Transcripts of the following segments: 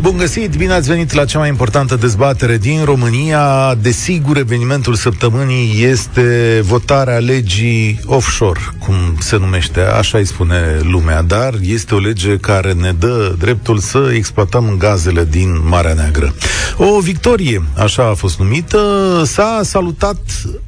Bun găsit, bine ați venit la cea mai importantă dezbatere din România. Desigur, evenimentul săptămânii este votarea legii offshore, cum se numește, așa îi spune lumea, dar este o lege care ne dă dreptul să exploatăm gazele din Marea Neagră. O victorie, așa a fost numită, s-a salutat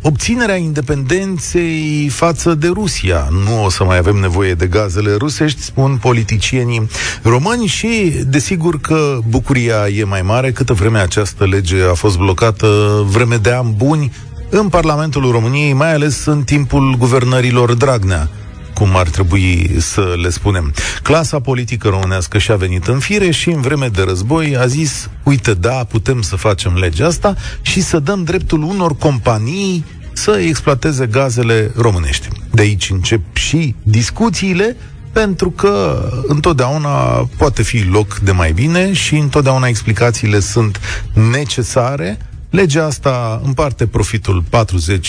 obținerea independenței față de Rusia. Nu o să mai avem nevoie de gazele rusești, spun politicienii români și, desigur, că bucuria e mai mare câtă vreme această lege a fost blocată vreme de ani buni în Parlamentul României, mai ales în timpul guvernărilor Dragnea, cum ar trebui să le spunem. Clasa politică românească și-a venit în fire și în vreme de război a zis: uite, da, putem să facem legea asta și să dăm dreptul unor companii să exploateze gazele românești. De aici încep și discuțiile, pentru că întotdeauna poate fi loc de mai bine și întotdeauna explicațiile sunt necesare. Legea asta împarte profitul 40/60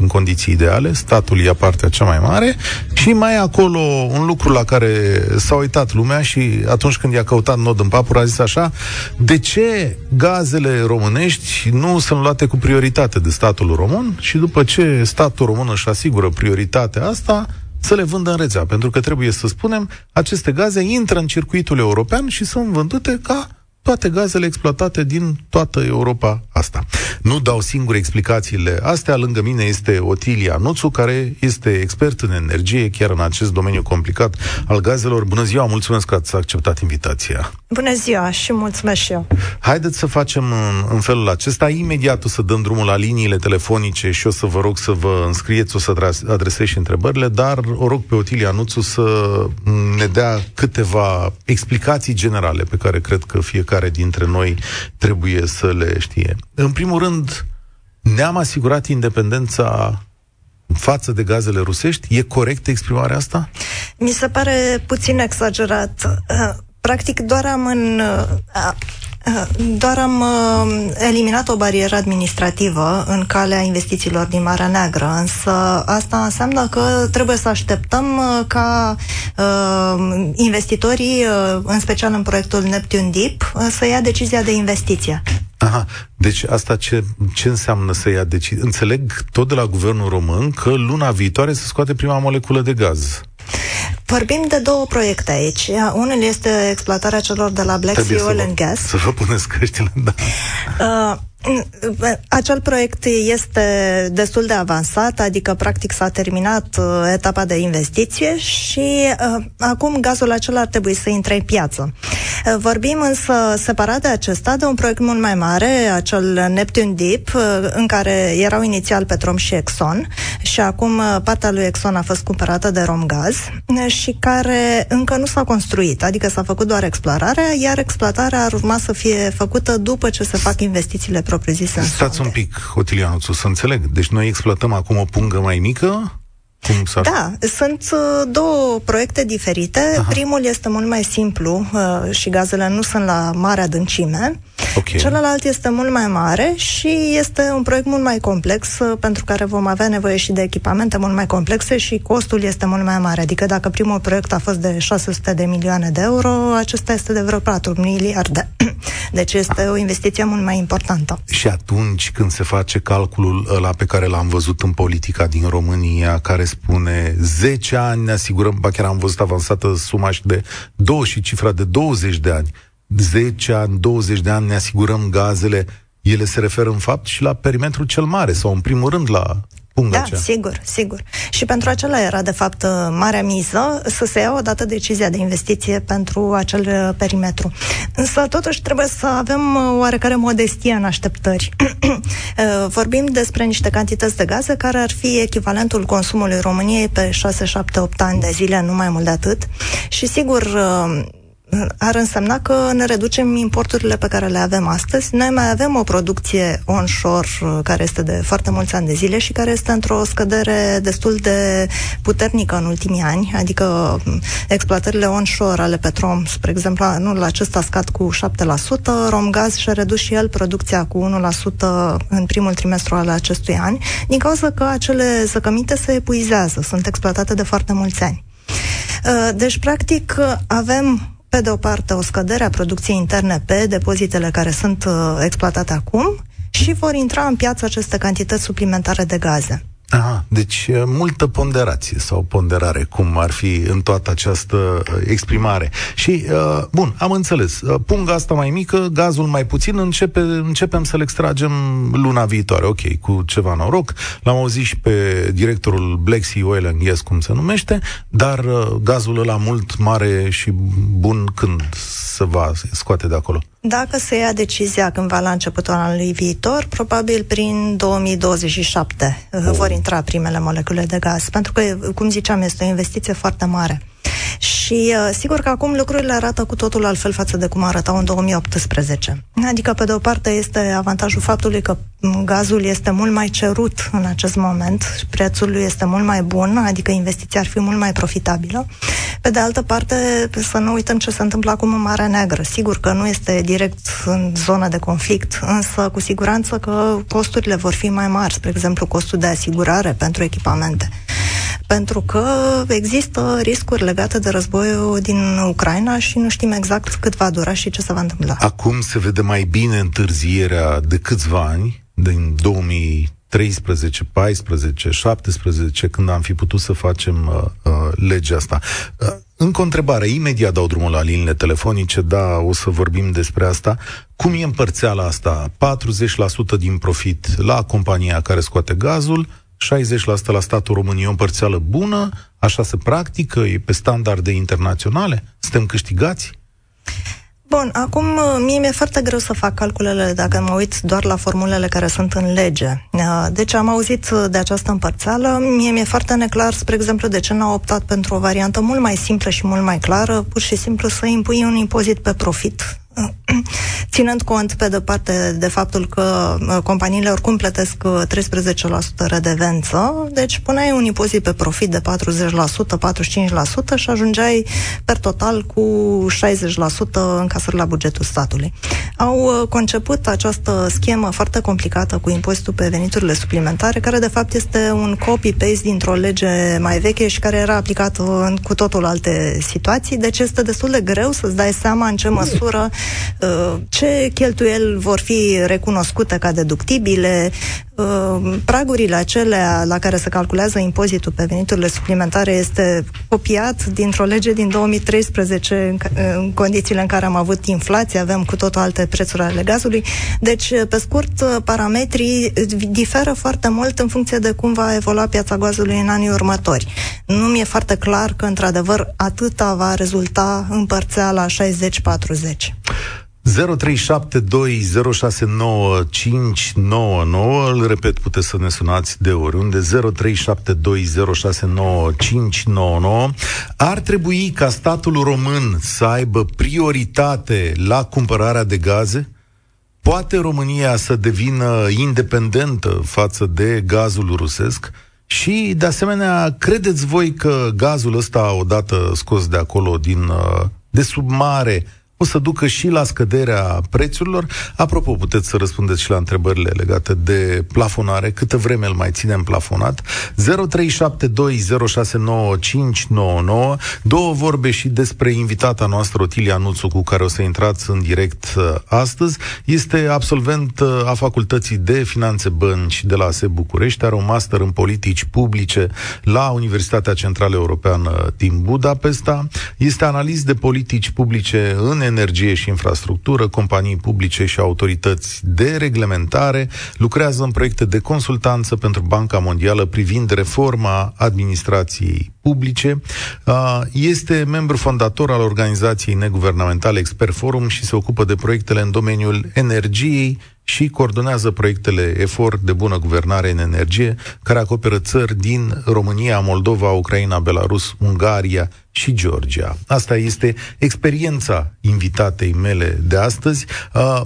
în condiții ideale, statul ia partea cea mai mare și mai acolo un lucru la care s-a uitat lumea și atunci când i-a căutat nod în papur a zis așa: de ce gazele românești nu sunt luate cu prioritate de statul român și după ce statul român își asigură prioritatea asta, să le vândă în rețea, pentru că trebuie să spunem, aceste gaze intră în circuitul european și sunt vândute ca toate gazele exploatate din toată Europa asta. Nu dau singure explicațiile astea, lângă mine este Otilia Nuțu, care este expert în energie, chiar în acest domeniu complicat al gazelor. Bună ziua, mulțumesc că ați acceptat invitația. Bună ziua și mulțumesc și eu. Haideți să facem în felul acesta, imediat o să dăm drumul la liniile telefonice și o să vă rog să vă înscrieți, o să adresez întrebările, dar o rog pe Otilia Nuțu să ne dea câteva explicații generale pe care cred că fiecare dintre noi trebuie să le știe. În primul rând, ne-am asigurat independența față de gazele rusești? E corectă exprimarea asta? Mi se pare puțin exagerat. Practic, doar am eliminat o barieră administrativă în calea investițiilor din Marea Neagră, însă asta înseamnă că trebuie să așteptăm ca investitorii, în special în proiectul Neptune Deep, să ia decizia de investiție. Aha, deci asta ce înseamnă să ia decizia? Înțeleg tot de la guvernul român că luna viitoare se scoate prima moleculă de gaz. Vorbim de două proiecte aici. Unul este exploatarea celor de la Black Sea Oil and Gas. Să vă puneți căștile, da. Acel proiect este destul de avansat, adică practic s-a terminat etapa de investiție și acum gazul acela ar trebui să intre în piață. Vorbim însă separat de acesta de un proiect mult mai mare, acel Neptune Deep, în care erau inițial Petrom și Exxon și acum partea lui Exxon a fost cumpărată de RomGaz și care încă nu s-a construit, adică s-a făcut doar explorarea, iar exploatarea ar urma să fie făcută după ce se fac investițiile propriu-zise. Stați un pic, Otilia Nuțu, să înțeleg. Deci noi exploatăm acum o pungă mai mică? Da, sunt două proiecte diferite. Aha. Primul este mult mai simplu și gazele nu sunt la mare adâncime. Okay. Celălalt este mult mai mare și este un proiect mult mai complex, pentru care vom avea nevoie și de echipamente mult mai complexe și costul este mult mai mare. Adică dacă primul proiect a fost de 600 de milioane de euro, acesta este de vreo 4 miliarde. Deci este o investiție mult mai importantă. Și atunci când se face calculul ăla pe care l-am văzut în politica din România, care spune 10 ani ne asigurăm, ba chiar am văzut avansată suma și de 2 și cifra de 20 de ani, 10 ani, 20 de ani ne asigurăm gazele, ele se referă în fapt și la perimetrul cel mare sau în primul rând la punga aceea. Da, sigur, sigur. Și pentru acela era de fapt marea miză, să se ia odată decizia de investiție pentru acel perimetru. Însă totuși trebuie să avem oarecare modestie în așteptări. Vorbim despre niște cantități de gaze care ar fi echivalentul consumului României pe 6, 7, 8 ani de zile, nu mai mult de atât. Și sigur, ar însemna că ne reducem importurile pe care le avem astăzi. Noi mai avem o producție onshore care este de foarte mulți ani de zile și care este într-o scădere destul de puternică în ultimii ani, adică exploatările onshore ale Petrom, spre exemplu, anul acesta a scăzut cu 7%, RomGaz și-a redus și el producția cu 1% în primul trimestru al acestui an, din cauza că acele zăcăminte se epuizează, sunt exploatate de foarte mulți ani. Deci, practic, avem pe de o parte o scădere a producției interne pe depozitele care sunt exploatate acum și vor intra în piață aceste cantități suplimentare de gaze. Aha, deci multă ponderație sau ponderare, cum ar fi în toată această exprimare. Și, bun, am înțeles, punga asta mai mică, gazul mai puțin, începem să-l extragem luna viitoare, ok, cu ceva noroc. L-am auzit și pe directorul Black Sea Oil and Gas, cum se numește, dar gazul ăla mult mare și bun când se va scoate de acolo? Dacă se ia decizia cândva la începutul anului viitor, probabil prin 2027 vor intra primele molecule de gaz, pentru că, cum ziceam, este o investiție foarte mare. Și sigur că acum lucrurile arată cu totul altfel față de cum arătau în 2018. Adică, pe de o parte, este avantajul faptului că gazul este mult mai cerut în acest moment, prețul lui este mult mai bun, adică investiția ar fi mult mai profitabilă. Pe de altă parte, să nu uităm ce se întâmplă acum în Marea Neagră. Sigur că nu este direct în zona de conflict, însă cu siguranță că costurile vor fi mai mari, spre exemplu costul de asigurare pentru echipamente. Pentru că există riscuri legate de războiul din Ucraina și nu știm exact cât va dura și ce se va întâmpla. Acum se vede mai bine întârzierea de câțiva ani, din 2013, 14, 17, când am fi putut să facem legea asta. Încă o întrebare, imediat dau drumul la liniile telefonice, da, o să vorbim despre asta. Cum e împărțeala asta? 40% din profit la compania care scoate gazul, 60% la statul României, o împărțeală bună, așa se practică, e pe standarde internaționale, suntem câștigați? Bun, acum mie mi-e foarte greu să fac calculele dacă mă uit doar la formulele care sunt în lege. Deci am auzit de această împărțeală, mie mi-e foarte neclar, spre exemplu, de ce n-au optat pentru o variantă mult mai simplă și mult mai clară, pur și simplu să impui un impozit pe profit, ținând cont, pe de parte, de faptul că companiile oricum plătesc 13% redevență, deci puneai un impozit pe profit de 40%, 45% și ajungeai per total cu 60% încasări la bugetul statului. Au conceput această schemă foarte complicată cu impozitul pe veniturile suplimentare, care de fapt este un copy-paste dintr-o lege mai veche și care era aplicată în cu totul alte situații, deci este destul de greu să-ți dai seama în ce măsură ce cheltuieli vor fi recunoscute ca deductibile. Pragurile acelea la care se calculează impozitul pe veniturile suplimentare este copiat dintr-o lege din 2013, în condițiile în care am avut inflație, avem cu totul alte prețuri ale gazului. Deci, pe scurt, parametrii diferă foarte mult în funcție de cum va evolua piața gazului în anii următori. Nu mi-e foarte clar că, într-adevăr, atâta va rezulta împărțeala 60-40. 0372069599, îl repet, puteți să ne sunați de oriunde, 0372069599. Ar trebui ca statul român să aibă prioritate la cumpărarea de gaze? Poate România să devină independentă față de gazul rusesc? Și, de asemenea, credeți voi că gazul ăsta, odată scos de acolo, de sub mare, o să ducă și la scăderea prețurilor? Apropo, puteți să răspundeți și la întrebările legate de plafonare, câtă vreme îl mai ținem plafonat. 0372069599. Două vorbe și despre invitata noastră, Otilia Nuțu, cu care o să intrați în direct astăzi. Este absolvent a Facultății de Finanțe Bănci de la ASE București, are un master în politici publice la Universitatea Centrală Europeană din Budapesta. Este analist de politici publice în energie și infrastructură, companii publice și autorități de reglementare, lucrează în proiecte de consultanță pentru Banca Mondială privind reforma administrației publice, este membru fondator al organizației neguvernamentale Expert Forum și se ocupă de proiectele în domeniul energiei și coordonează proiectele EFOR de bună guvernare în energie, care acoperă țări din România, Moldova, Ucraina, Belarus, Ungaria și Georgia. Asta este experiența invitatei mele de astăzi.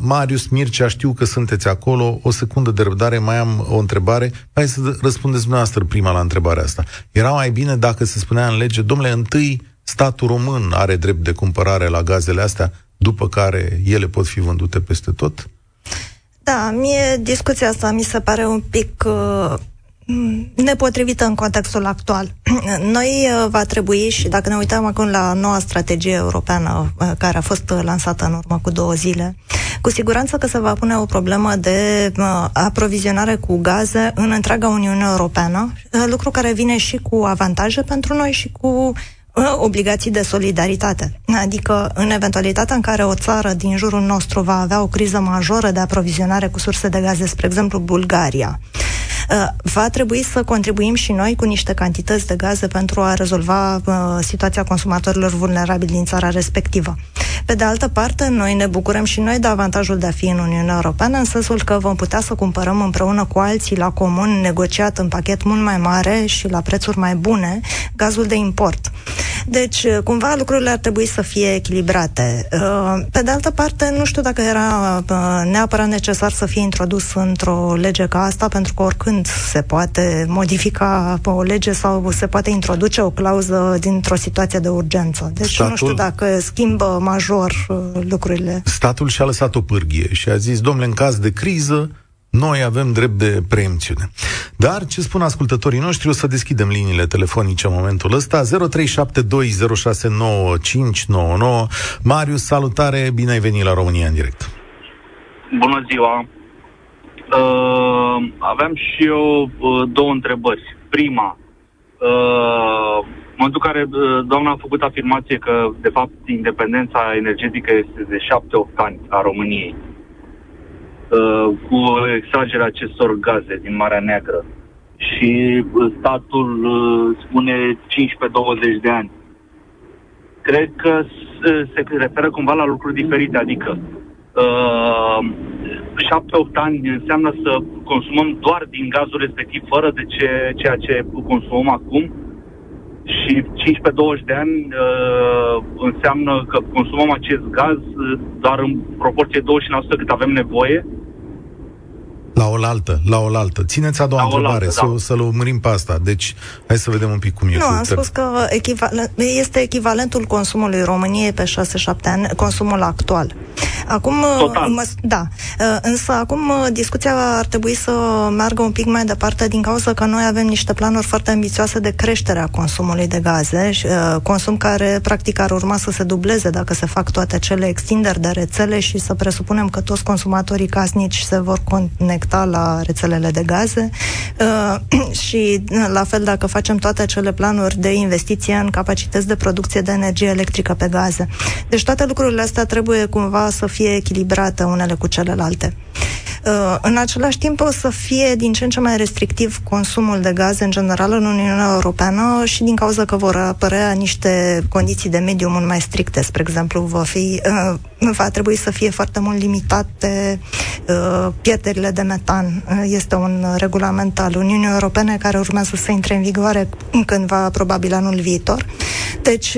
Marius Mircea, știu că sunteți acolo. O secundă de răbdare, mai am o întrebare. Hai să răspundeți dumneavoastră prima la întrebarea asta. Era mai bine dacă se spunea în lege, domnule, întâi statul român are drept de cumpărare la gazele astea, după care ele pot fi vândute peste tot? Da, mie discuția asta mi se pare un pic nepotrivită în contextul actual. Noi va trebui, și dacă ne uităm acum la noua strategie europeană care a fost lansată în urmă cu 2 zile, cu siguranță că se va pune o problemă de aprovizionare cu gaze în întreaga Uniune Europeană, lucru care vine și cu avantaje pentru noi și cu obligații de solidaritate. Adică, în eventualitatea în care o țară din jurul nostru va avea o criză majoră de aprovizionare cu surse de gaze, spre exemplu Bulgaria, va trebui să contribuim și noi cu niște cantități de gaze pentru a rezolva situația consumatorilor vulnerabili din țara respectivă. Pe de altă parte, noi ne bucurăm și noi de avantajul de a fi în Uniunea Europeană, în sensul că vom putea să cumpărăm împreună cu alții la comun, negociat în pachet mult mai mare și la prețuri mai bune, gazul de import. Deci, cumva, lucrurile ar trebui să fie echilibrate. Pe de altă parte, nu știu dacă era neapărat necesar să fie introdus într-o lege ca asta, pentru că oricând se poate modifica o lege sau se poate introduce o clauză dintr-o situație de urgență. Deci, statul, nu știu dacă schimbă major lucrurile. Statul și-a lăsat o pârghie și a zis, domnule, în caz de criză, noi avem drept de preemțiune. Dar ce spun ascultătorii noștri? O să deschidem liniile telefonice în momentul ăsta. 0372069599. Marius, salutare, bine ai venit la România în direct. Bună ziua. Aveam și eu 2 întrebări. Prima, în momentul în care doamna a făcut afirmație că, de fapt, independența energetică este de 7-8 ani a României, cu extragerea acestor gaze din Marea Neagră, și statul spune 15-20 de ani. Cred că se referă cumva la lucruri diferite, adică 7-8 ani înseamnă să consumăm doar din gazul respectiv, fără de ceea ce consumăm acum, și 15-20 de ani înseamnă că consumăm acest gaz doar în proporție 20% cât avem nevoie. La oaltă. Țineți a doua întrebare, să lămurim pe asta. Deci, hai să vedem un pic cum e. Nu, am spus că este echivalentul consumului României pe 6-7 ani, consumul actual. Acum, da. Însă, acum, discuția ar trebui să meargă un pic mai departe, din cauza că noi avem niște planuri foarte ambițioase de creștere a consumului de gaze, consum care, practic, ar urma să se dubleze dacă se fac toate cele extinderi de rețele și să presupunem că toți consumatorii casnici se vor conecta la rețelele de gaze, și la fel dacă facem toate cele planuri de investiție în capacități de producție de energie electrică pe gaze. Deci toate lucrurile astea trebuie cumva să fie echilibrate unele cu celelalte. În același timp o să fie din ce în ce mai restrictiv consumul de gaze în general în Uniunea Europeană, și din cauza că vor apărea niște condiții de mediu mult mai stricte. Spre exemplu, va trebui să fie foarte mult limitate pierderile de metan. Este un regulament al Uniunii Europene care urmează să intre în vigoare cândva, probabil anul viitor. Deci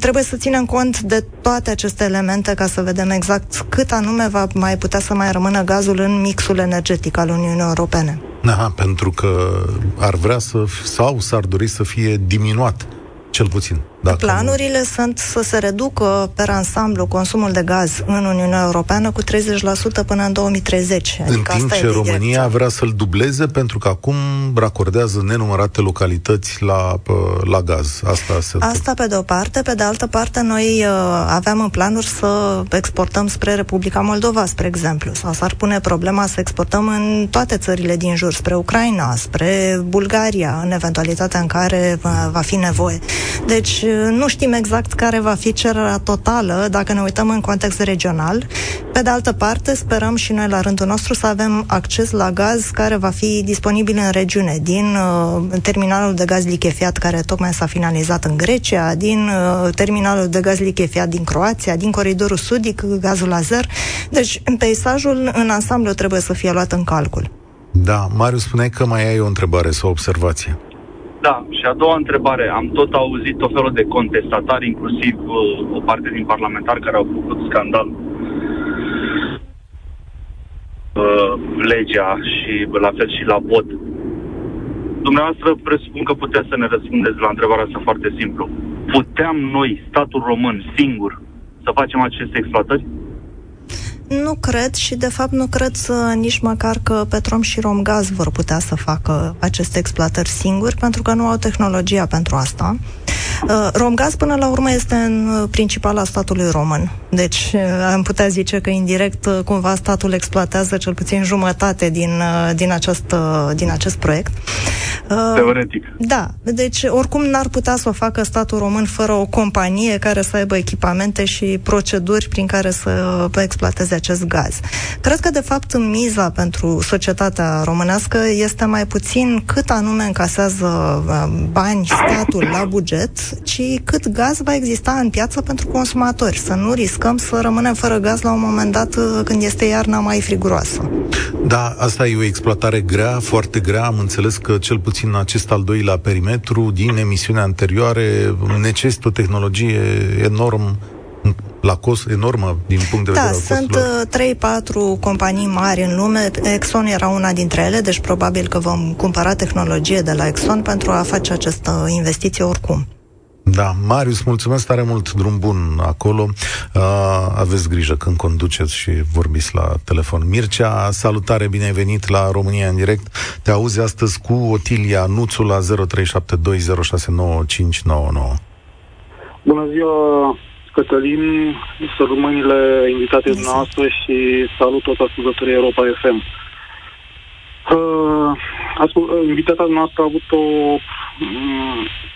trebuie să ținem cont de toate aceste elemente ca să vedem exact cât anume va mai putea să mai rămână gazul în mixul energetic al Uniunii Europene. Aha, pentru că ar vrea sau s-ar dori să fie diminuat, cel puțin. Planurile sunt să se reducă per ansamblu consumul de gaz în Uniunea Europeană cu 30% până în 2030. Adică în timp ce România vrea să-l dubleze, pentru că acum racordează nenumărate localități la gaz. Asta pe de o parte. Pe de altă parte, noi aveam în planuri să exportăm spre Republica Moldova, spre exemplu. Sau s-ar pune problema să exportăm în toate țările din jur, spre Ucraina, spre Bulgaria, în eventualitatea în care va fi nevoie. Deci nu știm exact care va fi cererea totală dacă ne uităm în context regional. Pe de altă parte, sperăm și noi la rândul nostru să avem acces la gaz care va fi disponibil în regiune, din terminalul de gaz lichefiat care tocmai s-a finalizat în Grecia, din terminalul de gaz lichefiat din Croația, din coridorul sudic, gazul azer. Deci peisajul în ansamblu trebuie să fie luat în calcul. Da, Marius, spuneai că mai ai o întrebare sau observație. Da, și a doua întrebare. Am tot auzit tot felul de contestatari, inclusiv o parte din parlamentari care au făcut scandal legea și la fel și la vot. Dumneavoastră presupun că puteți să ne răspundeți la întrebarea asta foarte simplu. Puteam noi, statul român, singur, să facem aceste exploatări? Nu cred și, de fapt, nu cred nici măcar că Petrom și RomGaz vor putea să facă aceste exploatări singuri, pentru că nu au tehnologia pentru asta. RomGaz, până la urmă, este în principal al statului român. Deci, am putea zice că, indirect, cumva statul exploatează cel puțin jumătate din acest proiect. Teoretic. Da. Deci, oricum, n-ar putea să o facă statul român fără o companie care să aibă echipamente și proceduri prin care să exploateze acest gaz. Cred că, de fapt, miza pentru societatea românească este mai puțin cât anume încasează bani statul la buget, ci cât gaz va exista în piață pentru consumatori. Să nu riscăm să rămânem fără gaz la un moment dat când este iarna mai friguroasă. Da, asta e o exploatare grea, foarte grea. Am înțeles că cel puțin acest al doilea perimetru din emisiunea anterioare necesită o tehnologie enorm, la cost enormă din punct de vedere al costurilor. Da, sunt 3-4 companii mari în lume. Exxon era una dintre ele, deci probabil că vom cumpăra tehnologie de la Exxon pentru a face această investiție oricum. Da, Marius, mulțumesc tare mult, drum bun acolo. Aveți grijă când conduceți și vorbiți la telefon. Mircea, salutare, bine ai venit la România în direct. Te auzi astăzi cu Otilia Nuțu la 0372069599. Bună ziua, Cătălin, să rămânile invitatei noastre și salut toți ascultătorii Europa FM. Invitata noastră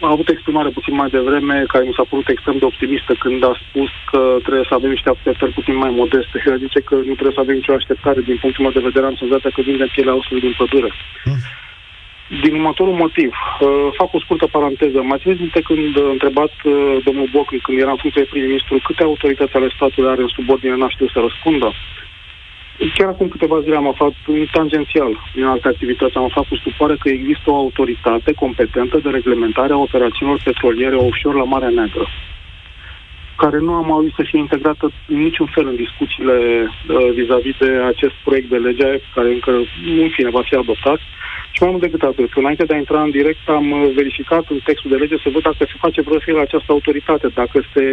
a avut exprimare puțin mai devreme, care mi s-a părut extrem de optimistă când a spus că trebuie să avem niște așteptări puțin mai modeste. Ea zice că nu trebuie să avem nicio așteptare. Din punctul meu de vedere, am senzația că vindem pielea osului din pădure. Din următorul motiv, fac o scurtă paranteză. Mai țineți minte când a întrebat domnul Boc, când era în funcție de prim-ministru, câte autorități ale statului are în subordine, n-a știut să răspundă? Chiar acum câteva zile am aflat, tangențial, din alte activități, am aflat cu stupoare că există o autoritate competentă de reglementare a operațiunilor petroliere offshore la Marea Neagră, care nu am auzit să fie integrată în niciun fel în discuțiile vis-a-vis de acest proiect de lege, care încă, în fine, va fi adoptat. Și mai mult decât atât, înainte de a intra în direct, am verificat în textul de lege să văd dacă se face vreo la această autoritate, dacă se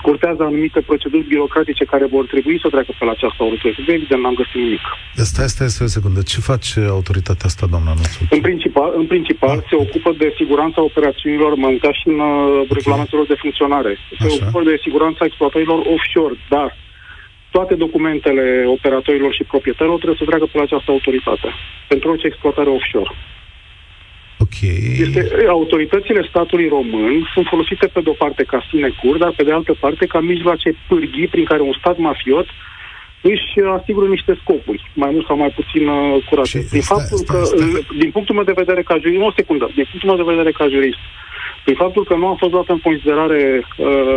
scurtează anumite proceduri birocratice care vor trebui să treacă pe la această autoritate. Evident, n-am găsit nimic. Stai o secundă. Ce face autoritatea asta, doamna Nuțu? În principal se ocupă de siguranța operațiunilor, mă uitat și în regulamentelor de funcționare. Se ocupă de siguranța exploatărilor offshore, dar toate documentele operatorilor și proprietarilor trebuie să treacă pe la această autoritate. Pentru orice exploatare offshore. Este, autoritățile statului român sunt folosite pe de-o parte ca sinecuri, dar pe de altă parte ca mijloace pârghii prin care un stat mafiot își asigură niște scopuri, mai mult sau mai puțin curate. Din punctul meu de vedere ca jurist, prin faptul că nu a fost luată în considerare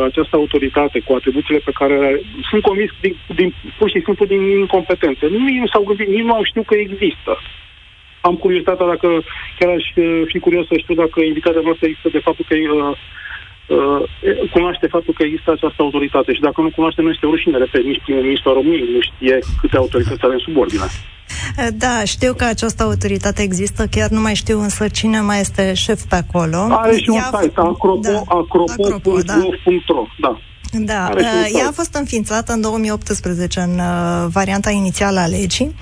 această autoritate cu atribuțiile pe care le are, sunt convins pur și simplu din incompetență. Nu s-au gândit, nici nu au știut că există. Am curiozitatea dacă, chiar aș fi curios să știu dacă invitația noastră există de faptul că cunoaște faptul că există această autoritate și dacă nu cunoaște, nu este o rușine, repet, nici primul ministru al României nu știe câte autorități are în subordine. Da, știu că această autoritate există, chiar nu mai știu însă cine mai este șef pe acolo. Are și un site, acropo.gov.ro. Da. Da, ea a fost înființată în 2018 în varianta inițială a legii.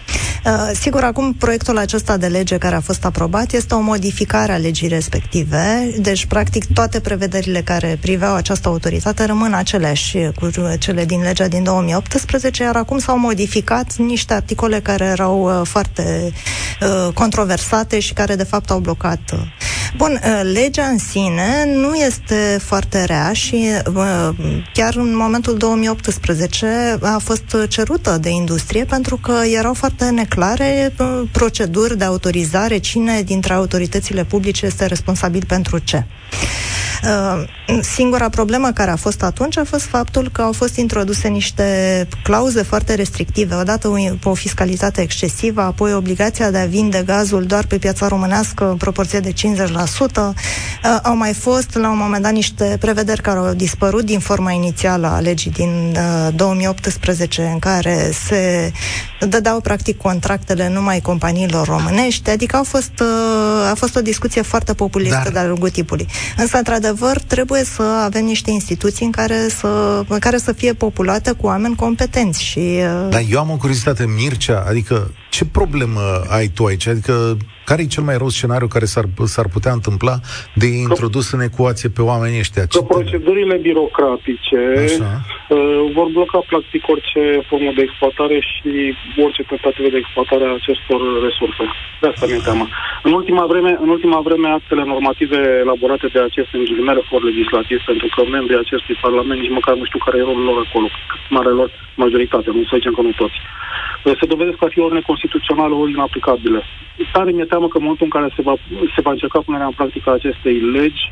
Sigur, acum proiectul acesta de lege care a fost aprobat este o modificare a legii respective, deci practic toate prevederile care priveau această autoritate rămân aceleași cu cele din legea din 2018, iar acum s-au modificat niște articole care erau foarte controversate și care de fapt au blocat Bun, legea în sine nu este foarte rea și chiar în momentul 2018 a fost cerută de industrie pentru că erau foarte neclare proceduri de autorizare, cine dintre autoritățile publice este responsabil pentru ce. Singura problemă care a fost atunci a fost faptul că au fost introduse niște clauze foarte restrictive, odată o fiscalitate excesivă, apoi obligația de a vinde gazul doar pe piața românească în proporție de 50%. Au mai fost la un moment dat niște prevederi care au dispărut din forma inițială a legii din 2018, în care se dădeau practic contractele numai companiilor românești, adică a fost o discuție foarte populistă de-a lungul tipului. Însă, într-adevăr, trebuie să avem niște instituții în care să fie populate cu oameni competenți. Și... Dar eu am o curiozitate, Mircea, adică ce problemă ai tu aici? Adică care e cel mai rău scenariu care s-ar putea întâmpla de introdus în ecuație pe oamenii ăștia? Că procedurile birocratice vor bloca practic orice formă de exploatare și orice tentativă de exploatare a acestor resurse. De asta mi-e teamă. În ultima vreme, actele normative elaborate de aceste înghilimele for legislativ, pentru că membrii acestui parlament nici măcar nu știu care e rolul lor acolo, mare lor majoritate, nu să zicem că nu toți, se dovedesc a fi ori neconstituționale, ori inaplicabile. Tare mi-e teamă că în momentul în care se va încerca punerea în practică acestei legi,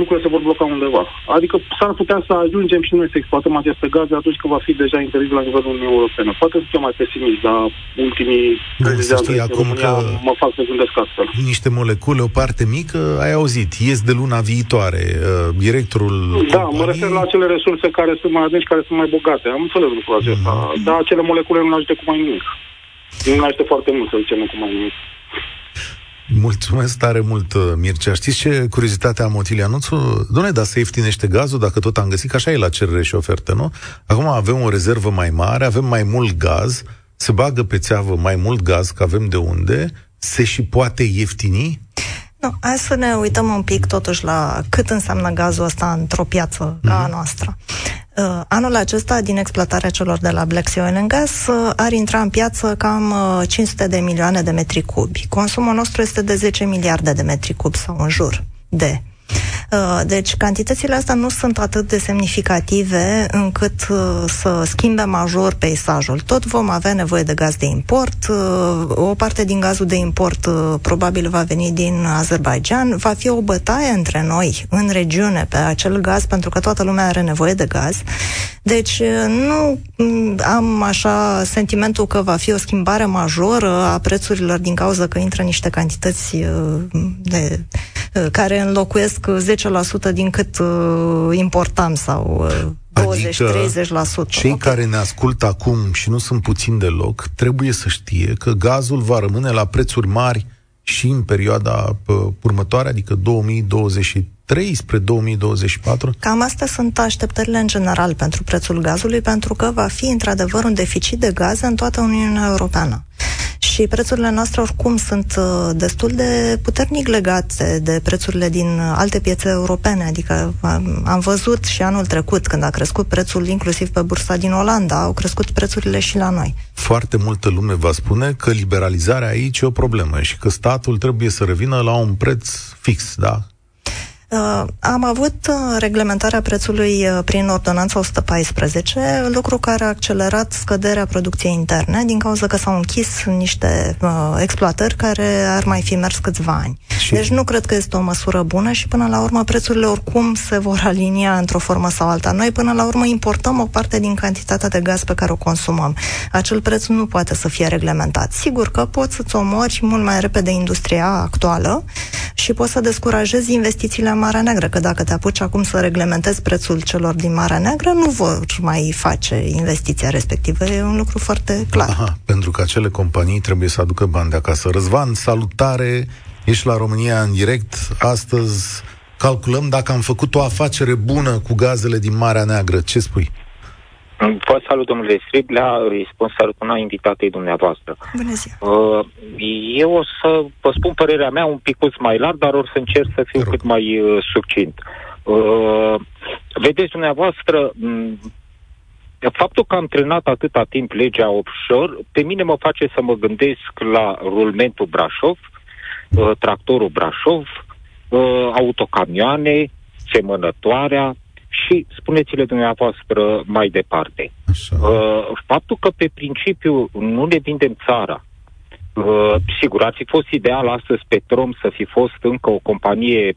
lucrurile se vor bloca undeva. Adică s-ar putea să ajungem și noi să exploatăm aceste gaze atunci când va fi deja interzis la nivelul Uniunii Europene. Poate să fie mai pesimist, dar ultimii mă fac să gândesc astfel. Niște molecule, o parte mică, ai auzit, ies de luna viitoare. Directorul... Da, mă refer la acele resurse care sunt mai adânci, care sunt mai bogate. Am înțeles lucrul acesta. Dar acele molecule nu ne ajută cu mai nimic. Nu ne ajută foarte mult, să zicem, nu cu mai nimic. Mulțumesc tare mult, Mircea. Știți ce curiozitate am, Otilia Nuțu? Dom'le, dar se ieftinește gazul, dacă tot am găsit, că așa e la cerere și ofertă, nu? Acum avem o rezervă mai mare, avem mai mult gaz, se bagă pe țeavă mai mult gaz, că avem de unde, se și poate ieftini? No, hai să ne uităm un pic totuși la cât înseamnă gazul ăsta într-o piață ca a noastră. Anul acesta, din exploatarea celor de la Black Sea Oil and Gas, ar intra în piață cam 500 de milioane de metri cubi. Consumul nostru este de 10 miliarde de metri cubi sau în jur de... Deci, cantitățile astea nu sunt atât de semnificative încât să schimbe major peisajul. Tot vom avea nevoie de gaz de import. O parte din gazul de import probabil va veni din Azerbaidjan. Va fi o bătaie între noi în regiune pe acel gaz, pentru că toată lumea are nevoie de gaz. Deci, nu am așa sentimentul că va fi o schimbare majoră a prețurilor din cauza că intră niște cantități care înlocuiesc 10% din cât importam sau 20-30%. Cei care ne ascultă acum și nu sunt puțini deloc, trebuie să știe că gazul va rămâne la prețuri mari și în perioada următoare, adică 2023 spre 2024. Cam astea sunt așteptările în general pentru prețul gazului, pentru că va fi într-adevăr un deficit de gaze în toată Uniunea Europeană. Și prețurile noastre oricum sunt destul de puternic legate de prețurile din alte piețe europene. Adică am văzut și anul trecut, când a crescut prețul inclusiv pe bursa din Olanda, au crescut prețurile și la noi. Foarte multă lume va spune că liberalizarea aici e o problemă și că statul trebuie să revină la un preț fix, da? Am avut reglementarea prețului prin ordonanța 114, lucru care a accelerat scăderea producției interne, din cauza că s-au închis niște exploatări care ar mai fi mers câțiva ani. Deci nu cred că este o măsură bună și până la urmă prețurile oricum se vor alinia într-o formă sau alta. Noi până la urmă importăm o parte din cantitatea de gaz pe care o consumăm. Acel preț nu poate să fie reglementat. Sigur că poți să-ți omori mult mai repede industria actuală și poți să descurajezi investițiile în Marea Neagră, că dacă te apuci acum să reglementezi prețul celor din Marea Neagră, nu vor mai face investiția respectivă. E un lucru foarte clar. Aha, pentru că acele companii trebuie să aducă bani de acasă. Răzvan, salutare! Ești la România în direct. Astăzi calculăm dacă am făcut o afacere bună cu gazele din Marea Neagră. Ce spui? Vă salut, domnule Striblea, îi spun salutul la invitatei dumneavoastră. Bună ziua! Eu o să vă spun părerea mea un picuț mai larg, dar o să încerc să fiu cât mai succint. Vedeți, dumneavoastră, faptul că am trenat atâta timp legea offshore, pe mine mă face să mă gândesc la rulmentul Brașov, tractorul Brașov, autocamioane, semănătoarea și spuneți-le dumneavoastră mai departe. Faptul că pe principiu nu ne vindem țara, sigur, ar fi fost ideal astăzi Petrom să fi fost încă o companie 100%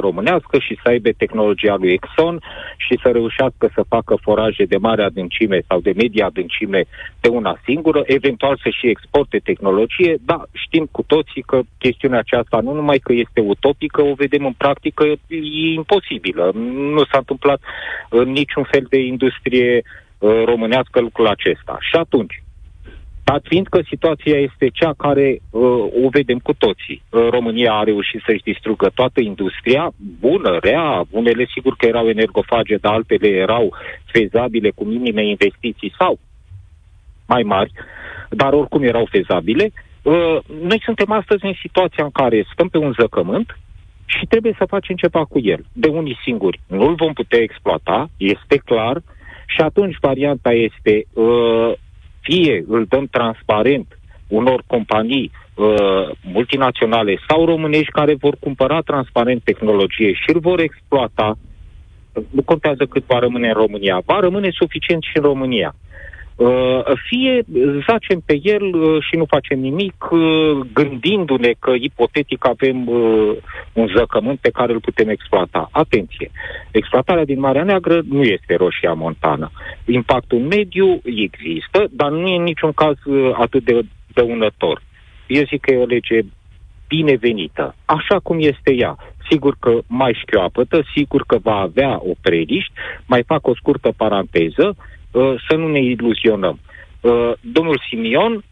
românească și să aibă tehnologia lui Exxon și să reușească să facă foraje de mare adâncime sau de medie adâncime pe una singură, eventual să și exporte tehnologie, dar știm cu toții că chestiunea aceasta nu numai că este utopică, o vedem în practică, e imposibilă. Nu s-a întâmplat în niciun fel de industrie românească lucrul acesta. Și atunci, dar fiindcă situația este cea care o vedem cu toții. România a reușit să-și distrugă toată industria, bună, rea, unele sigur că erau energofage, dar altele erau fezabile cu minime investiții sau mai mari, dar oricum erau fezabile. Noi suntem astăzi în situația în care stăm pe un zăcământ și trebuie să facem ceva cu el. De unii singuri nu-l vom putea exploata, este clar, și atunci varianta este... fie îl dăm transparent unor companii multinaționale sau românești care vor cumpăra transparent tehnologie și îl vor exploata, nu contează cât va rămâne în România, va rămâne suficient și în România. Fie zacem pe el și nu facem nimic, gândindu-ne că ipotetic avem un zăcământ pe care îl putem exploata. Atenție! Exploatarea din Marea Neagră nu este Roșia Montană. Impactul mediu există, dar nu e în niciun caz atât de dăunător. Eu zic că e o lege binevenită, așa cum este ea. Sigur că mai șchioapătă, sigur că va avea opreliști. Mai fac o scurtă paranteză, să nu ne iluzionăm. Domnul Simion,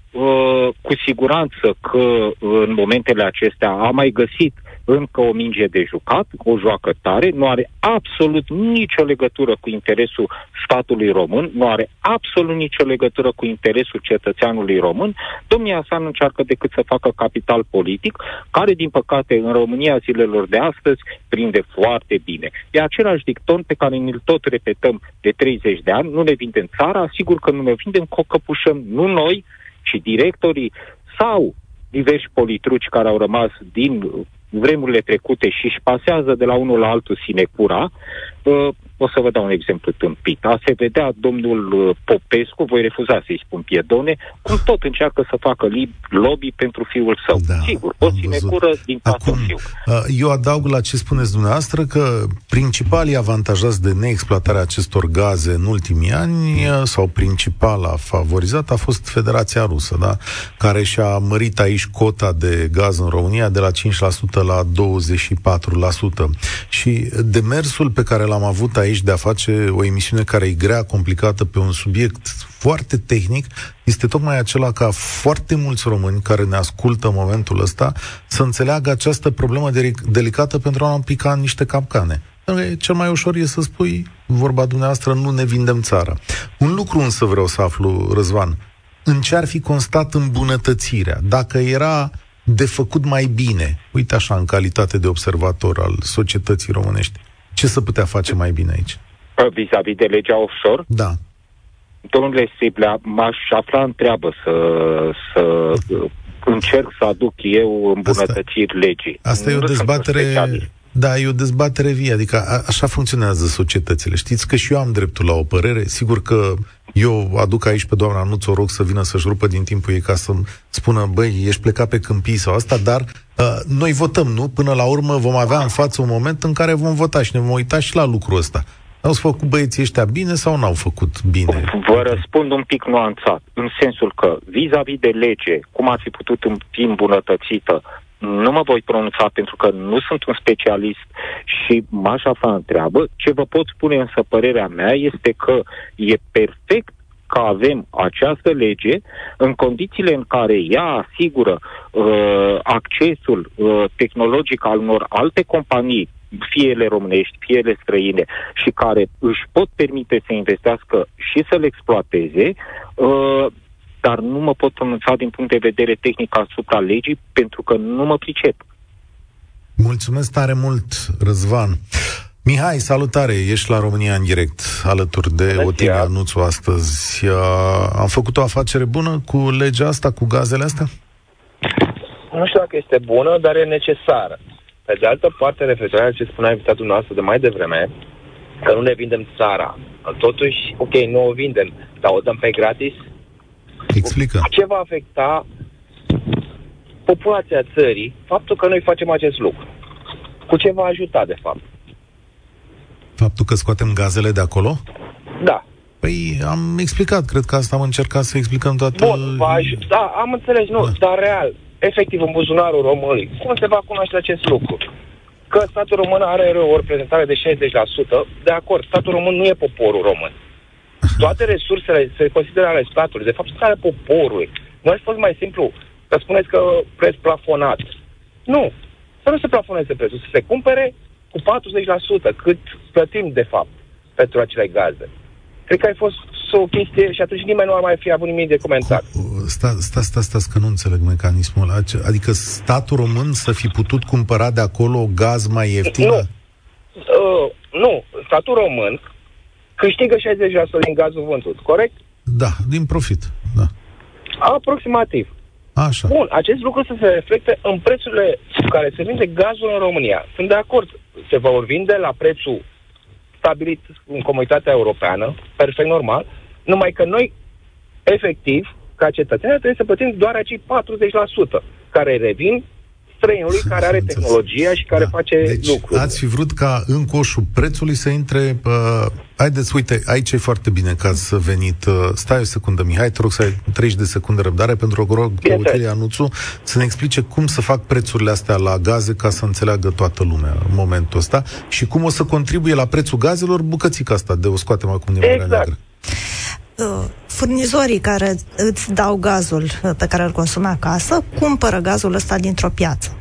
cu siguranță că în momentele acestea a mai găsit încă o minge de jucat, o joacă tare, nu are absolut nicio legătură cu interesul statului român, nu are absolut nicio legătură cu interesul cetățeanului român. Domnia sa nu încearcă decât să facă capital politic, care, din păcate, în România zilelor de astăzi prinde foarte bine. E același dicton pe care îl tot repetăm de 30 de ani, nu ne vindem țara, sigur că nu ne vindem, că o căpușăm nu noi, ci directorii sau diversi politruci care au rămas din vremurile trecute și își pasează de la unul la altul sinecura. O să vă dau un exemplu tâmpit. A se vedea domnul Popescu, voi refuza să-i spun piedone, cum tot încearcă să facă lobby pentru fiul său. Da, sigur, o sinecură din pasul fiu. Eu adaug la ce spuneți dumneavoastră că principalii avantajați de neexploatarea acestor gaze în ultimii ani, sau principala favorizată, a fost Federația Rusă, da? Care și-a mărit aici cota de gaz în România de la 5% la 24%. Și demersul pe care l-am avut aici de a face o emisiune care e grea, complicată, pe un subiect foarte tehnic, este tocmai acela ca foarte mulți români care ne ascultă în momentul ăsta să înțeleagă această problemă delicată pentru a nu pica în niște capcane. Cel mai ușor e să spui, vorba dumneavoastră, nu ne vindem țara. Un lucru însă vreau să aflu, Răzvan, în ce ar fi constat îmbunătățirea, dacă era de făcut mai bine, uite așa, în calitate de observator al societății românești, ce se putea face mai bine aici? Vis-a-vis de legea offshore? Da. Domnule Striblea, m-aș afla în treabă să încerc să aduc eu îmbunătățiri legii. Asta e o dezbatere... Da, e o dezbatere vie, adică așa funcționează societățile. Știți că și eu am dreptul la o părere, sigur că eu aduc aici pe doamna Nuțu, o rog să vină să-și rupă din timpul ei ca să-mi spună, băi, ești plecat pe câmpii sau asta, dar noi votăm, nu? Până la urmă vom avea în față un moment în care vom vota și ne vom uita și la lucrul ăsta. Au făcut băieții ăștia bine sau n-au făcut bine? Vă răspund un pic nuanțat, în sensul că vis-a-vis de lege, cum ar fi putut fi îmbunătățită, nu mă voi pronunța pentru că nu sunt un specialist și m-aș afla în treabă. Ce vă pot spune însă, părerea mea este că e perfect că avem această lege în condițiile în care ea asigură accesul tehnologic al unor alte companii, fie ele românești, fie ele străine, și care își pot permite să investească și să le exploateze, dar nu mă pot pronunța din punct de vedere tehnic asupra legii, pentru că nu mă pricep. Mulțumesc tare mult, Răzvan. Mihai, salutare, ești la România în direct, alături de Otilia Nuțu astăzi. Am făcut o afacere bună cu legea asta, cu gazele astea? nu știu dacă este bună, dar e necesară. Pe de altă parte, referitoare la ce spunea invitatul noastră de mai devreme, că nu ne vindem țara. Totuși, ok, nu o vindem, dar o dăm pe gratis. Explică. Ce va afecta populația țării faptul că noi facem acest lucru? Cu ce va ajuta, de fapt? Faptul că scoatem gazele de acolo? Da. Păi am explicat, cred că asta am încercat să explicăm toată... Bun, da, am înțeles, nu, da. Dar real, efectiv, în buzunarul românului, cum se va cunoaște acest lucru? Că statul român are o reprezentare de 60%, de acord, statul român nu e poporul român. Toate resursele se consideră ale statului, de fapt, sunt ale poporului. Nu ar fi fost mai simplu să spuneți că preț plafonat. Nu, să nu se plafoneze prețul, să se cumpere cu 40% cât plătim, de fapt, pentru acele gaze. Cred că a fost o chestie și atunci nimeni nu ar mai fi avut nimic de comentat. Stați, că nu înțeleg mecanismul ăla. Adică statul român să fi putut cumpăra de acolo gaz mai ieftin? Nu. Nu. Statul român câștigă 60% din gazul vândut, corect? Da, din profit. Da. Aproximativ. Așa. Bun, acest lucru să se reflecte în prețurile cu care se vinde gazul în România. Sunt de acord. Se vor vinde la prețul stabilit în Comunitatea Europeană, perfect normal, numai că noi, efectiv, ca cetățeni, trebuie să plătim doar acei 40% care revin străinului care are tehnologia și care face lucruri. Ați fi vrut ca în coșul prețului să intre... Haideți, uite, aici e foarte bine că ați venit. Stai o secundă, Mihai, te rog să ai 30 de secunde răbdare pentru că rog pe Otilia Nuțu să ne explice cum să fac prețurile astea la gaze ca să înțeleagă toată lumea în momentul ăsta și cum o să contribuie la prețul gazelor bucățica asta de o scoatem acum din Marea Neagră. Furnizorii care îți dau gazul pe care îl consumi acasă cumpără gazul ăsta dintr-o piață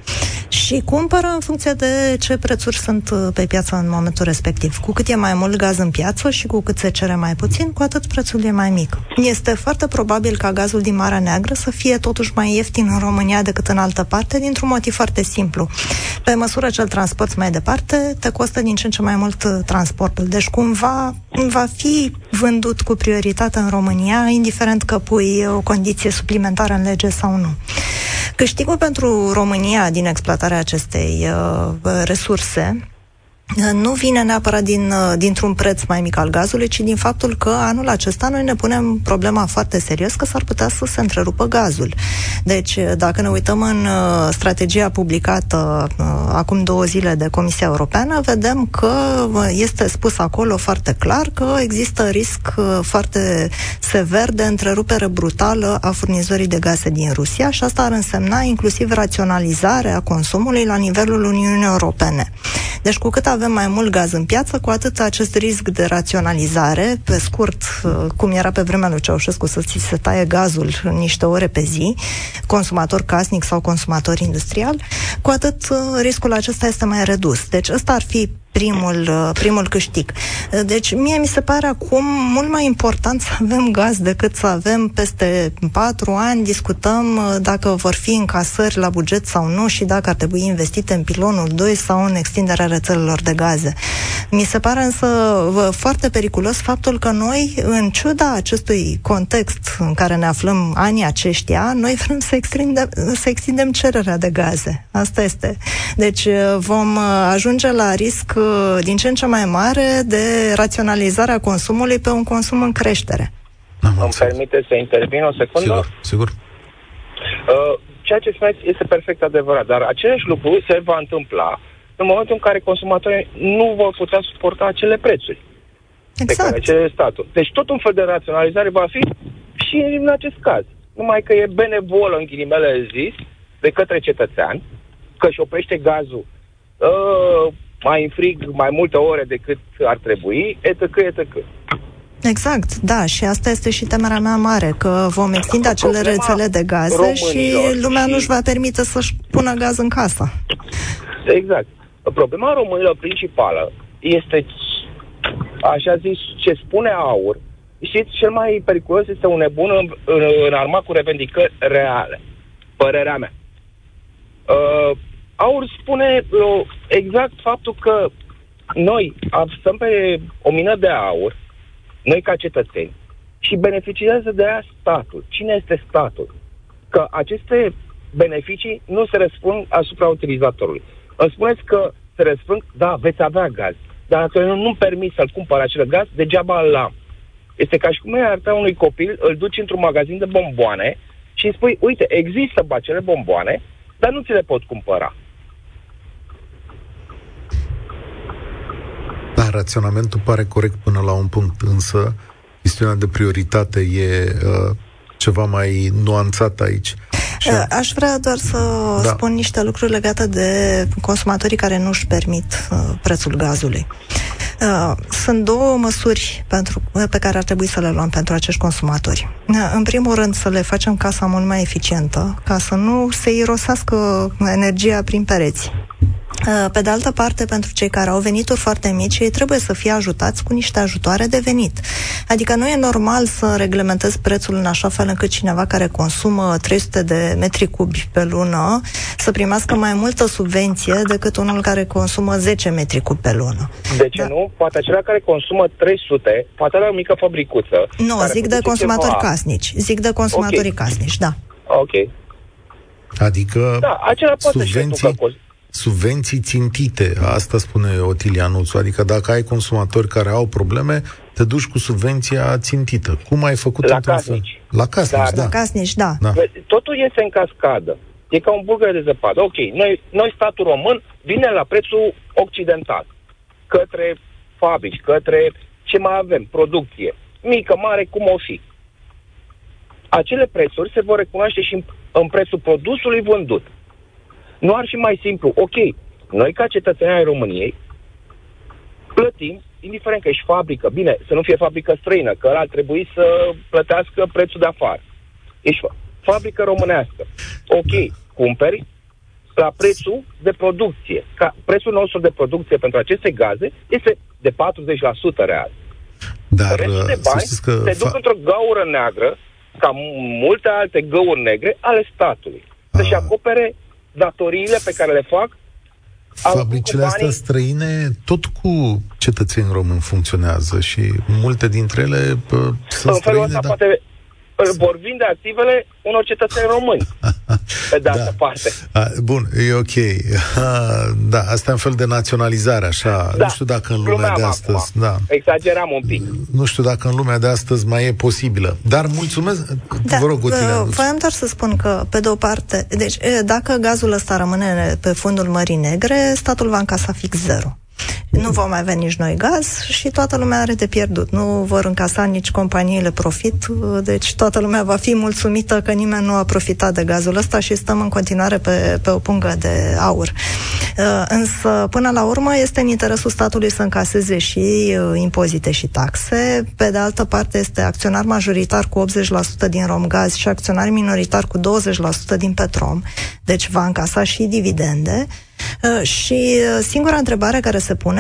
și cumpără în funcție de ce prețuri sunt pe piață în momentul respectiv. Cu cât e mai mult gaz în piață și cu cât se cere mai puțin, cu atât prețul e mai mic. Este foarte probabil ca gazul din Marea Neagră să fie totuși mai ieftin în România decât în altă parte, dintr-un motiv foarte simplu. Pe măsură ce îl transporti mai departe, te costă din ce în ce mai mult transportul. Deci cumva va fi vândut cu prioritate în România, indiferent că pui o condiție suplimentară în lege sau nu. Câștigul pentru România din exploatarea acestei resurse nu vine neapărat dintr-un preț mai mic al gazului, ci din faptul că anul acesta noi ne punem problema foarte serios că s-ar putea să se întrerupă gazul. Deci, dacă ne uităm în strategia publicată acum 2 zile de Comisia Europeană, vedem că este spus acolo foarte clar că există risc foarte sever de întrerupere brutală a furnizorii de gaze din Rusia și asta ar însemna inclusiv raționalizarea consumului la nivelul Uniunii Europene. Deci, cu cât avem mai mult gaz în piață, cu atât acest risc de raționalizare, pe scurt, cum era pe vremea lui Ceaușescu să ți se taie gazul niște ore pe zi, consumator casnic sau consumator industrial, cu atât riscul acesta este mai redus. Deci ăsta ar fi primul câștig. Deci mie mi se pare acum mult mai important să avem gaz decât să avem peste 4 ani discutăm dacă vor fi încasări la buget sau nu și dacă ar trebui investite în pilonul 2 sau în extinderea rețelelor de gaze. Mi se pare însă foarte periculos faptul că noi, în ciuda acestui context în care ne aflăm anii aceștia, noi vrem să extindem cererea de gaze. Asta este. Deci vom ajunge la risc din ce în ce mai mare de raționalizarea consumului pe un consum în creștere. Îmi permite să intervin o secundă? Sigur. Ceea ce spuneți este perfect adevărat, dar același lucru se va întâmpla în momentul în care consumatorii nu vor putea suporta acele prețuri pe care cere statul. Deci tot un fel de raționalizare va fi și în acest caz. Numai că e benevolă, în ghilimele zis, de către cetățean, că își oprește gazul mai în frig, mai multe ore decât ar trebui, etc. Exact, da, și asta este și temerea mea mare, că vom extinde acele rețele de gaze și lumea nu-și va permite să-și pună gaz în casă. Exact. Problema românilor principală este, așa zis, ce spune AUR. Știți, cel mai periculos este un nebun înarmat cu revendicări reale. Părerea mea. AUR spune exact faptul că noi stăm pe o mină de aur, noi ca cetățeni, și beneficiază de aia statul. Cine este statul? Că aceste beneficii nu se răspund asupra utilizatorului. Îmi spuneți că se răspund, da, veți avea gaz, dar dacă eu nu-mi permit să-l cumpăr acel gaz, degeaba îl am. Este ca și cum ai arăta unui copil, îl duci într-un magazin de bomboane și îi spui, uite, există acele bomboane, dar nu ți le pot cumpăra. Da, raționamentul pare corect până la un punct, însă chestiunea de prioritate e ceva mai nuanțat aici. Aș vrea doar să spun niște lucruri legate de consumatorii care nu își permit prețul gazului. Sunt două măsuri pe care ar trebui să le luăm pentru acești consumatori. În primul rând, să le facem casa mult mai eficientă, ca să nu se irosească energia prin pereți. Pe de altă parte, pentru cei care au venituri foarte mici, ei trebuie să fie ajutați cu niște ajutoare de venit. Adică nu e normal să reglementezi prețul în așa fel încât cineva care consumă 300 de metri cubi pe lună să primească mai multă subvenție decât unul care consumă 10 metri cubi pe lună. De ce nu? Poate acela care consumă 300, poate are o mică fabricuță. Nu, zic de consumatori casnici. Zic de consumatorii casnici, da. Ok. Adică subvenții... Subvenții țintite, asta spune Otilia Nuțu, adică dacă ai consumatori care au probleme, te duci cu subvenția țintită. Cum ai făcut într-un fel? La casnici. La casnici, da. Totul este în cascadă. E ca un bulgăre de zăpadă. Ok, noi statul român vine la prețul occidental, către fabrici, către ce mai avem, producție, mică, mare, cum o fi. Acele prețuri se vor recunoaște și în prețul produsului vândut. Nu ar fi mai simplu? Ok, noi ca cetățenii ai României plătim, indiferent că ești fabrică, bine, să nu fie fabrică străină, că ar trebui să plătească prețul de afară. Ești fabrică românească. Ok, cumperi la prețul de producție. Ca prețul nostru de producție pentru aceste gaze este de 40% real. Dar restul de bani se duc într-o gaură neagră, ca multe alte găuri negre ale statului. Să-și acopere datoriile pe care le fac. Fabricile astea străine tot cu cetățeni români funcționează și multe dintre ele sunt în felul ăsta, dar... poate vor vinde activele unor cetățeni români. Pe de altă parte. Bun, e ok. Da, asta e un fel de naționalizare, așa. Da. Nu știu dacă în lumea de astăzi... Da. Exageram un pic. Nu știu dacă în lumea de astăzi mai e posibilă. Dar mulțumesc... Da. Vă rog, Otilia. Voiam doar să spun că, pe de o parte... Deci, dacă gazul ăsta rămâne pe fundul Mării Negre, statul va încasa fix zero. Nu vom mai avea nici noi gaz și toată lumea are de pierdut. Nu vor încasa nici companiile profit, deci toată lumea va fi mulțumită că nimeni nu a profitat de gazul ăsta și stăm în continuare pe o pungă de aur. Însă, până la urmă, este în interesul statului să încaseze și impozite și taxe. Pe de altă parte, este acționar majoritar cu 80% din RomGaz și acționar minoritar cu 20% din Petrom. Deci va încasa și dividende. Și singura întrebare care se pune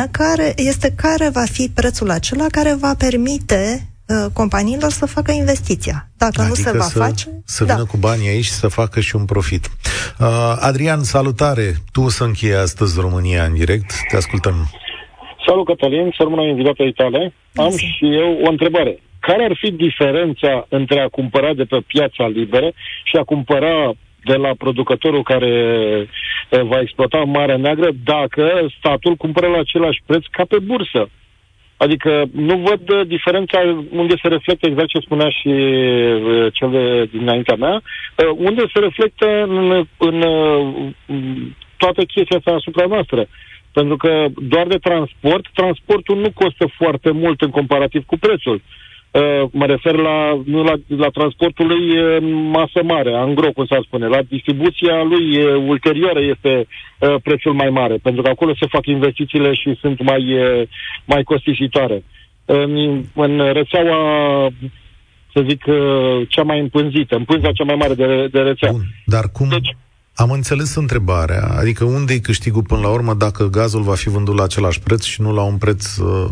este care va fi prețul acela care va permite companiilor să facă investiția. Dacă adică nu se va face... să vină cu banii aici și să facă și un profit. Adrian, salutare! Tu o să încheie astăzi România în direct. Te ascultăm. Salut, Cătălin! Să rămână invitatei tale. Am și eu o întrebare. Care ar fi diferența între a cumpăra de pe piața liberă și a cumpăra de la producătorul care va exploata Marea Neagră dacă statul cumpără la același preț ca pe bursă? Adică nu văd diferența unde se reflectă, exact ce spunea și cel dinaintea mea, unde se reflectă în toată chestia asta asupra noastră. Pentru că doar de transportul nu costă foarte mult în comparativ cu prețul. Mă refer la transportul lui în masă mare, angro, cum s-ar spune. La distribuția lui ulterioară este prețul mai mare, pentru că acolo se fac investițiile și sunt mai costisitoare. În rețeaua, să zic, cea mai împânzită, împânza cea mai mare de rețea. Bun, dar cum... Deci, am înțeles întrebarea, adică unde-i câștigul până la urmă dacă gazul va fi vândut la același preț și nu la un preț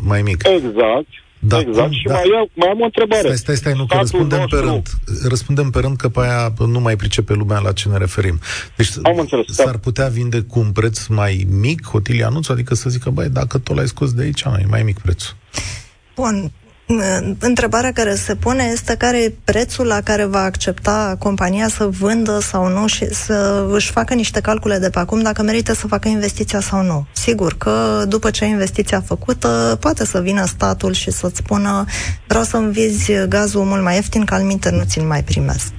mai mic? Exact. Da, exact. Cum? Și mai am o întrebare. Stai, nu, că răspundem pe rând. Răspundem pe rând, că pe aia nu mai pricepe lumea la ce ne referim. Deci s-ar putea vinde cu un preț mai mic, Otilia Nuțu, adică să zică, băi, dacă tot l-ai scos de aici, mai mic preț. Bun. Întrebarea care se pune este care e prețul la care va accepta compania să vândă sau nu și să își facă niște calcule de pe acum dacă merită să facă investiția sau nu. Sigur că după ce investiția făcută poate să vină statul și să-ți spună vreau să-mi vizi gazul mult mai ieftin, că alminte nu ți-l mai primesc.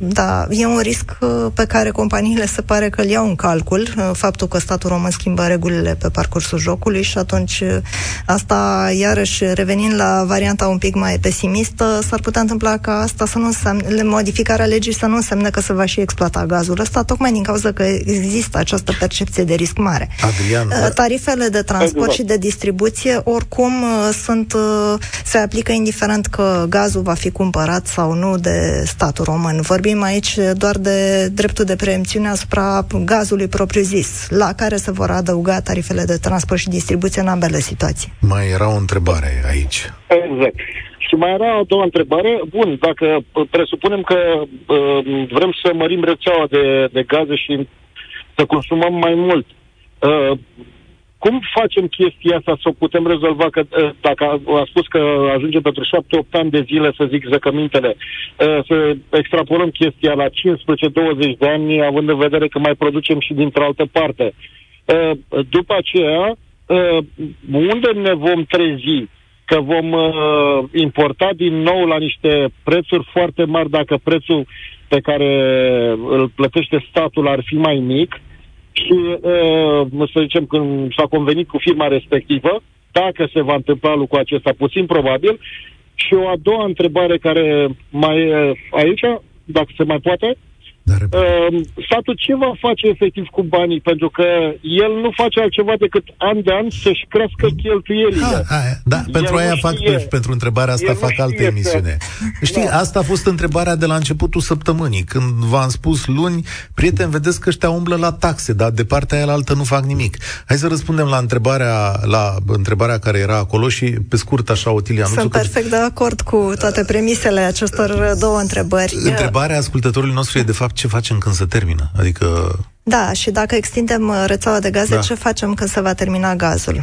Da, e un risc pe care companiile se pare că îl iau în calcul, faptul că statul român schimbă regulile pe parcursul jocului și atunci asta, iarăși revenind la varianta un pic mai pesimistă, s-ar putea întâmpla ca asta să nu însemne, modificarea legii să nu însemne că se va și exploata gazul ăsta, tocmai din cauza că există această percepție de risc mare. Adrian, tarifele de transport și de distribuție oricum sunt, se aplică indiferent că gazul va fi cumpărat sau nu de statul român. Vorbim aici doar de dreptul de preempțiune asupra gazului propriu-zis, la care se vor adăuga tarifele de transport și distribuție în ambele situații. Mai era o întrebare aici. Exact. Și mai era o doua întrebare. Bun, dacă presupunem că vrem să mărim rețeaua de gaze și să consumăm mai mult, cum facem chestia asta să o putem rezolva? Că, dacă a spus că ajunge pentru 7-8 ani de zile, să zic, zăcămintele, să extrapolăm chestia la 15-20 de ani, având în vedere că mai producem și dintr-altă parte. După aceea, unde ne vom trezi? Că vom importa din nou la niște prețuri foarte mari, dacă prețul pe care îl plătește statul ar fi mai mic și, să zicem, când s-a convenit cu firma respectivă, dacă se va întâmpla lucrul acesta, puțin probabil. Și o a doua întrebare care mai aici, dacă se mai poate, statul ce va face efectiv cu banii? Pentru că el nu face altceva decât an de an să-și crească cheltuielile. Da, pentru aia fac, pentru întrebarea asta fac altă emisiune. Știi, asta a fost întrebarea de la începutul săptămânii, când v-am spus luni, prieteni, vedeți că ăștia umblă la taxe, dar de partea aia la altă nu fac nimic. Hai să răspundem la întrebarea care era acolo și pe scurt așa, Otilia Nuțu. Sunt perfect de acord cu toate premisele acestor două întrebări. Întrebarea ascultătorului nostru e de fapt ce facem când se termină? Adică... Da, și dacă extindem rețeaua de gaze, ce facem când se va termina gazul?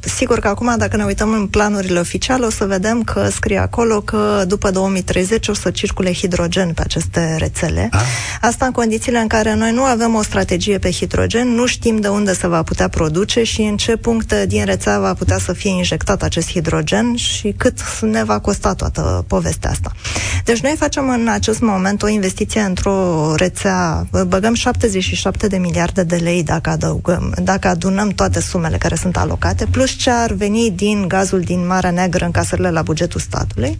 Sigur că acum, dacă ne uităm în planurile oficiale, o să vedem că scrie acolo că după 2030 o să circule hidrogen pe aceste rețele. Asta în condițiile în care noi nu avem o strategie pe hidrogen, nu știm de unde se va putea produce și în ce puncte din rețea va putea să fie injectat acest hidrogen și cât ne va costa toată povestea asta. Deci noi facem în acest moment o investiție într-o rețea, băgăm 77 de miliarde de lei dacă adunăm toate sumele care sunt alocate, plus ce ar veni din gazul din Marea Neagră în casările la bugetul statului.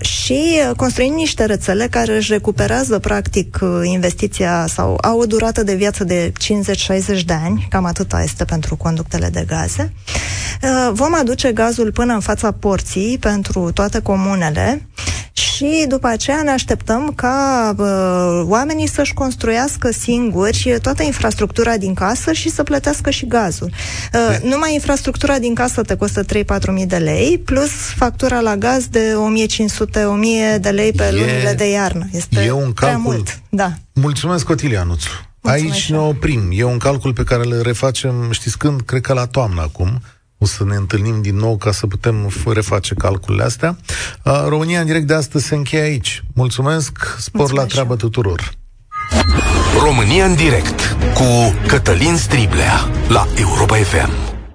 Și construim niște rețele care își recuperează practic investiția sau au o durată de viață de 50-60 de ani, cam atâta este pentru conductele de gaze. Vom aduce gazul până în fața porții pentru toate comunele și după aceea ne așteptăm ca oamenii să-și construiască singuri toată infrastructura din casă și să plătească și gazul. Numai infrastructura din casă te costă 3-4.000 de lei, plus factura la gaz de 1.500-1.000 de lei pe lunile de iarnă. Este un prea mult. Da. Mulțumesc, Otilia Nuțu. Aici ne oprim. E un calcul pe care îl refacem, știți când? Cred că la toamnă acum. O să ne întâlnim din nou ca să putem reface calculele astea. România în direct de astăzi se încheie aici. Mulțumesc, spor la treabă tuturor! România în direct cu Cătălin Striblea la Europa FM.